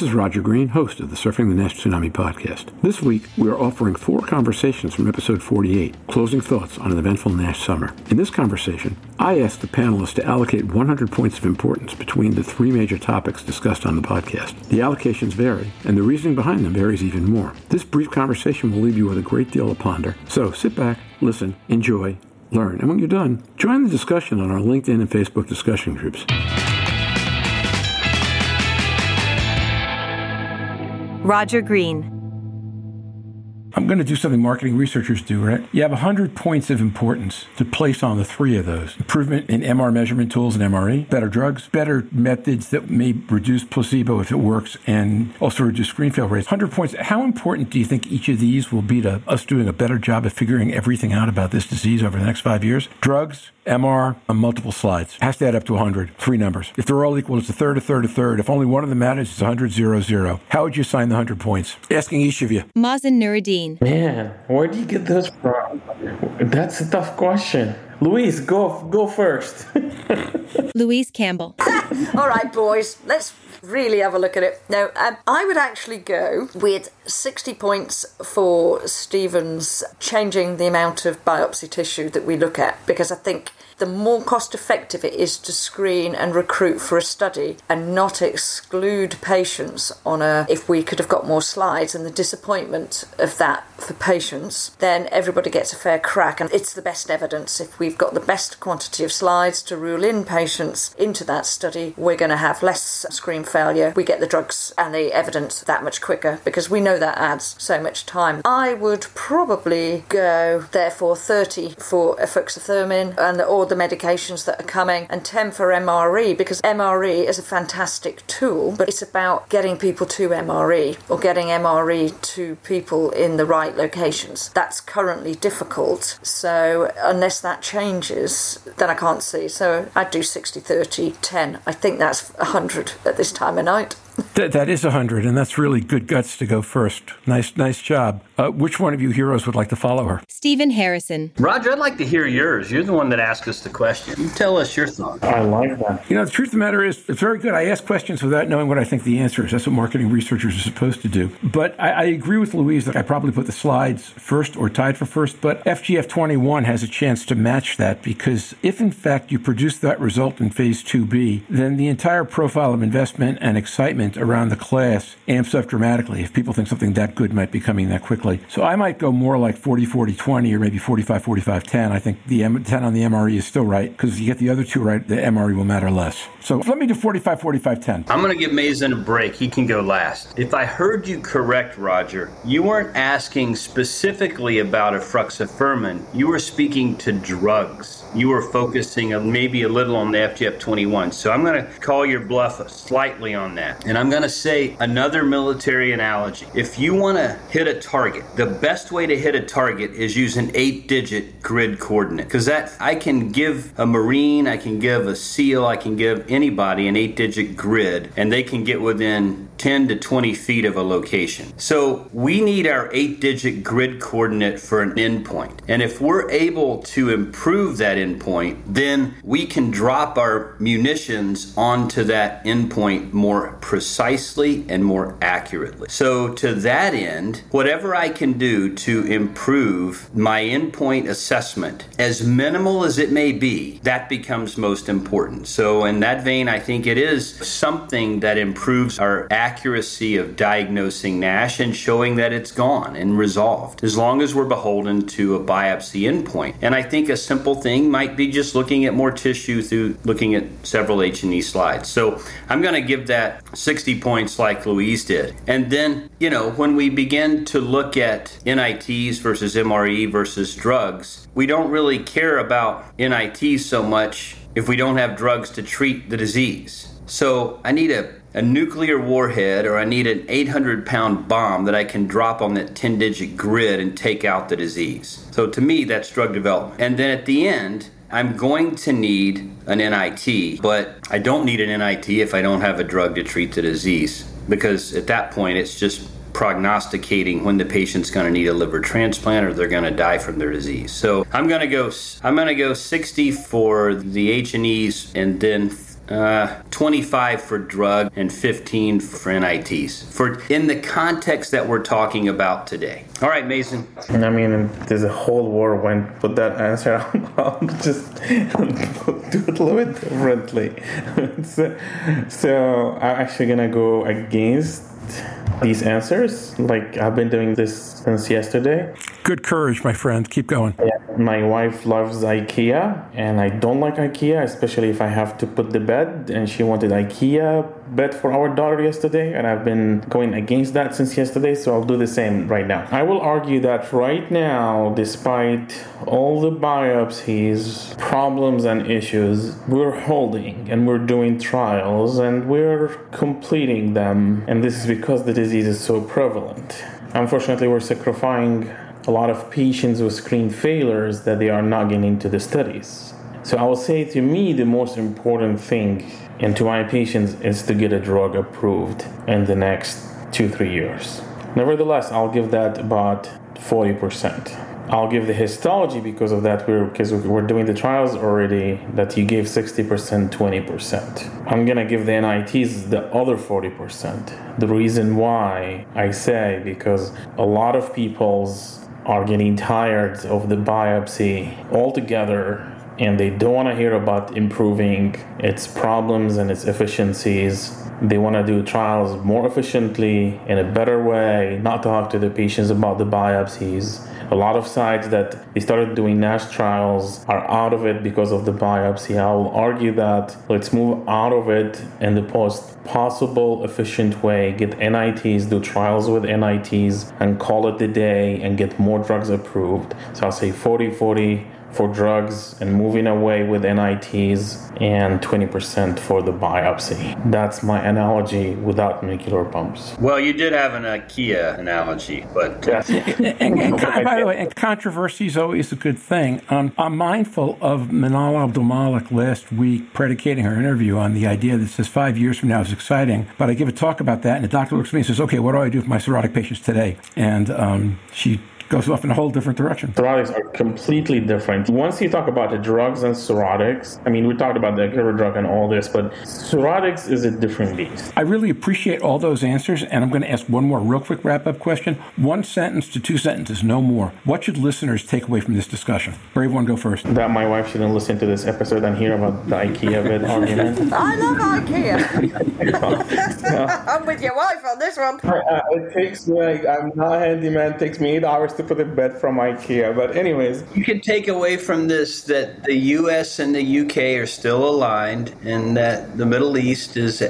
This is Roger Green, host of the Surfing the Nash Tsunami podcast. This week, we are offering 4 conversations from episode 48, Closing Thoughts on an Eventful Nash Summer. In this conversation, I asked the panelists to allocate 100 points of importance between the 3 major topics discussed on the podcast. The allocations vary, and the reasoning behind them varies even more. This brief conversation will leave you with a great deal to ponder, so sit back, listen, enjoy, learn, and when you're done, join the discussion on our LinkedIn and Facebook discussion groups. Roger Green. I'm going to do something marketing researchers do, right? You have 100 points of importance to place on the 3 of those. Improvement in MR measurement tools and MRE, better drugs, better methods that may reduce placebo if it works, and also reduce screen fail rates. 100 points. How important do you think each of these will be to us doing a better job of figuring everything out about this disease over the next 5 years? Drugs, MR on multiple slides. Has to add up to 100. 3 numbers. If they're all equal, it's a third, a third, a third. If only one of them matters, it's 100, 0, 0. How would you assign the 100 points? Asking each of you. Mazin Nuruddin. Man, where do you get those from? That's a tough question. Louise, go first. Louise Campbell. All right, boys, let's really have a look at it. Now, I would actually go with 60 points for Stevens changing the amount of biopsy tissue that we look at, because I think the more cost-effective it is to screen and recruit for a study and not exclude patients on a, if we could have got more slides and the disappointment of that for patients, then everybody gets a fair crack and it's the best evidence. If we've got the best quantity of slides to rule in patients into that study, we're going to have less screen failure. We get the drugs and the evidence that much quicker because we know that adds so much time. I would probably go, therefore, 30 for efoxothermin and all the medications that are coming, and 10 for MRE, because MRE is a fantastic tool, but it's about getting people to MRE or getting MRE to people in the right locations. That's currently difficult, so unless that changes, then I can't see. So I'd do 60, 30, 10. I think that's 100 at this time of night. That is 100, and that's really good guts to go first. Nice job. Which one of you heroes would like to follow her? Stephen Harrison. Roger, I'd like to hear yours. You're the one that asked us the question. You tell us your thoughts. I like that. You know, the truth of the matter is, it's very good. I ask questions without knowing what I think the answer is. That's what marketing researchers are supposed to do. But I agree with Louise that I probably put the slides first or tied for first, but FGF 21 has a chance to match that because if, in fact, you produce that result in Phase 2B, then the entire profile of investment and excitement around the class amps up dramatically if people think something that good might be coming that quickly. So I might go more like 40-40-20 or maybe 45-45-10. I think the 10 on the MRE is still right because if you get the other 2 right, the MRE will matter less. So let me do 45-45-10. I'm going to give Mazin a break. He can go last. If I heard you correct, Roger, you weren't asking specifically about fruxifermin. You were speaking to drugs. You were focusing maybe a little on the FGF 21. So I'm going to call your bluff slightly on that. And I'm going to say another military analogy. If you want to hit a target, the best way to hit a target is use an 8-digit grid coordinate. Because that I can give a Marine, I can give a SEAL, I can give anybody an 8-digit grid, and they can get within 10 to 20 feet of a location. So we need our 8-digit grid coordinate for an endpoint. And if we're able to improve that endpoint, then we can drop our munitions onto that endpoint more precisely and more accurately. So to that end, whatever I can do to improve my endpoint assessment, as minimal as it may be, that becomes most important. So in that vein, I think it is something that improves our accuracy of diagnosing NASH and showing that it's gone and resolved, as long as we're beholden to a biopsy endpoint. And I think a simple thing might be just looking at more tissue through looking at several H&E slides. So I'm going to give that 60 points like Louise did. And then, you know, when we begin to look at NITs versus MRE versus drugs, we don't really care about NITs so much if we don't have drugs to treat the disease. So I need a nuclear warhead, or I need an 800-pound bomb that I can drop on that 10-digit grid and take out the disease. So to me, that's drug development. And then at the end, I'm going to need an NIT, but I don't need an NIT if I don't have a drug to treat the disease, because at that point, it's just prognosticating when the patient's going to need a liver transplant or they're going to die from their disease. So I'm going to go 60 for the H&Es and then 25 for drug and 15 for NITs, for in the context that we're talking about today. All right, Mazin. I mean, there's a whole war when put that answer out, just do it a little bit differently. So I'm actually gonna go against these answers. Like, I've been doing this since yesterday. Good courage, my friend. Keep going. Yeah. My wife loves IKEA, and I don't like IKEA, especially if I have to put the bed, and she wanted IKEA bed for our daughter yesterday, and I've been going against that since yesterday, so I'll do the same right now. I will argue that right now, despite all the biopsies, problems, and issues, we're holding, and we're doing trials, and we're completing them, and this is because the disease is so prevalent. Unfortunately, we're sacrificing a lot of patients with screen failures that they are not getting into the studies. So I would say, to me, the most important thing, and to my patients, is to get a drug approved in the next 2-3 years. Nevertheless, I'll give that about 40%. I'll give the histology because of that, because we're doing the trials already, that you gave 60%, 20%. I'm going to give the NITs the other 40%. The reason why I say, because a lot of peoples are getting tired of the biopsy altogether, and they don't want to hear about improving its problems and its efficiencies. They want to do trials more efficiently, in a better way, not talk to the patients about the biopsies. A lot of sites that they started doing NASH trials are out of it because of the biopsy. I'll argue that let's move out of it in the most possible efficient way, get NITs, do trials with NITs, and call it the day and get more drugs approved. So I'll say 40-40 for drugs and moving away with NITs, and 20% for the biopsy. That's my analogy without nuclear bombs. Well, you did have an IKEA analogy, but... and by the way, controversy is always a good thing. I'm mindful of Manal Abdelmalek last week predicating her interview on the idea that says 5 years from now is exciting, but I give a talk about that, and the doctor looks at me and says, okay, what do I do with my cirrhotic patients today? And she goes off in a whole different direction. Cirrhotics are completely different. Once you talk about the drugs and cirrhotics, I mean, we talked about the Akira drug and all this, but cirrhotics is a different beast. I really appreciate all those answers, and I'm going to ask one more real quick wrap-up question. 1 sentence to 2 sentences, no more. What should listeners take away from this discussion? Brave one, go first. That my wife shouldn't listen to this episode and hear about the IKEA bed argument. I love IKEA. I'm with your wife on this one. It takes me, like, I'm not a handyman, it takes me 8 hours to put a bed from IKEA, but anyways. You can take away from this that the U.S. and the U.K. are still aligned, and that the Middle East is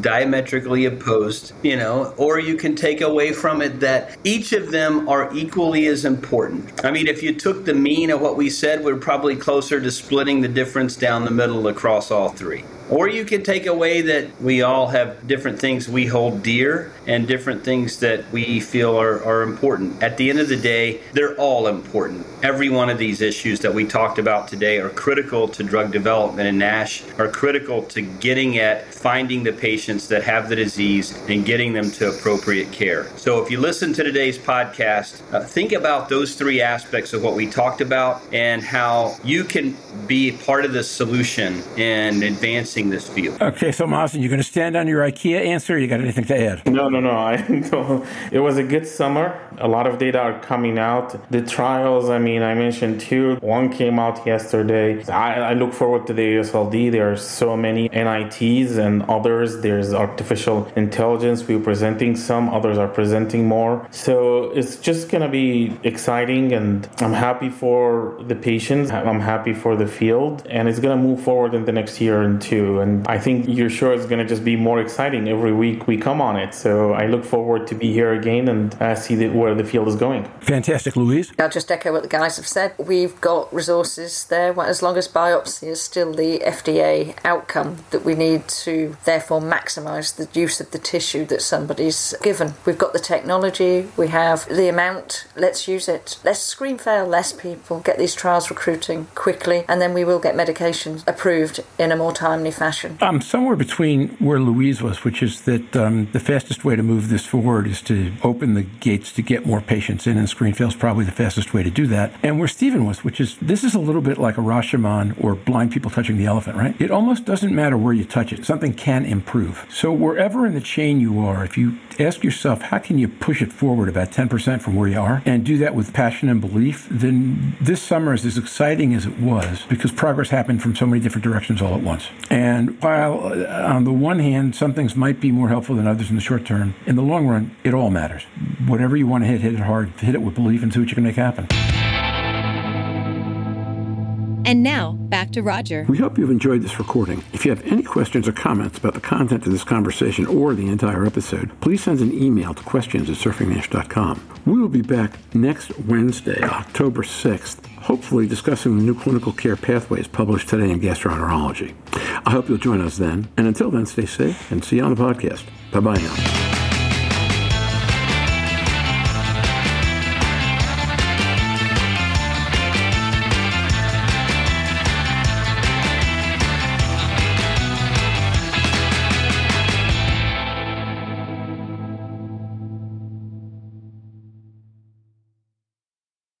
diametrically opposed, you know, or you can take away from it that each of them are equally as important. I mean, if you took the mean of what we said, we're probably closer to splitting the difference down the middle across all three. Or you can take away that we all have different things we hold dear and different things that we feel are important. At the end of the day, they're all important. Every one of these issues that we talked about today are critical to drug development in NASH, are critical to getting at finding the patients that have the disease and getting them to appropriate care. So if you listen to today's podcast, think about those three aspects of what we talked about and how you can be part of the solution in advancing this field. Okay, so Mazin, you're going to stand on your IKEA answer, or you got anything to add? No, I don't. It was a good summer. A lot of data are coming out. The trials, I mean, I mentioned 2. 1 came out yesterday. I look forward to the ASLD. There are so many NITs and others. There's artificial intelligence. We're presenting some. Others are presenting more. So it's just going to be exciting, and I'm happy for the patients. I'm happy for the field, and it's going to move forward in the next year and 2. And I think your show is going to just be more exciting every week we come on it. So I look forward to be here again and see where the field is going. Fantastic, Louise. I'll just echo what the guys have said. We've got resources there. As long as biopsy is still the FDA outcome, that we need to therefore maximise the use of the tissue that somebody's given. We've got the technology. We have the amount. Let's use it. Let's screen fail less people. Get these trials recruiting quickly. And then we will get medication approved in a more timely fashion? Somewhere between where Louise was, which is that the fastest way to move this forward is to open the gates to get more patients in, and screen fail is probably the fastest way to do that. And where Stephen was, which is, this is a little bit like a Rashomon or blind people touching the elephant, right? It almost doesn't matter where you touch it. Something can improve. So wherever in the chain you are, if you ask yourself, how can you push it forward about 10% from where you are and do that with passion and belief, then this summer is as exciting as it was because progress happened from so many different directions all at once. And while on the one hand, some things might be more helpful than others in the short term, in the long run, it all matters. Whatever you want to hit, hit it hard, hit it with belief and see what you can make happen. And now, back to Roger. We hope you've enjoyed this recording. If you have any questions or comments about the content of this conversation or the entire episode, please send an email to questions@surfingnash.com. We will be back next Wednesday, October 6th, hopefully discussing the new clinical care pathways published today in gastroenterology. I hope you'll join us then. And until then, stay safe and see you on the podcast. Bye-bye now.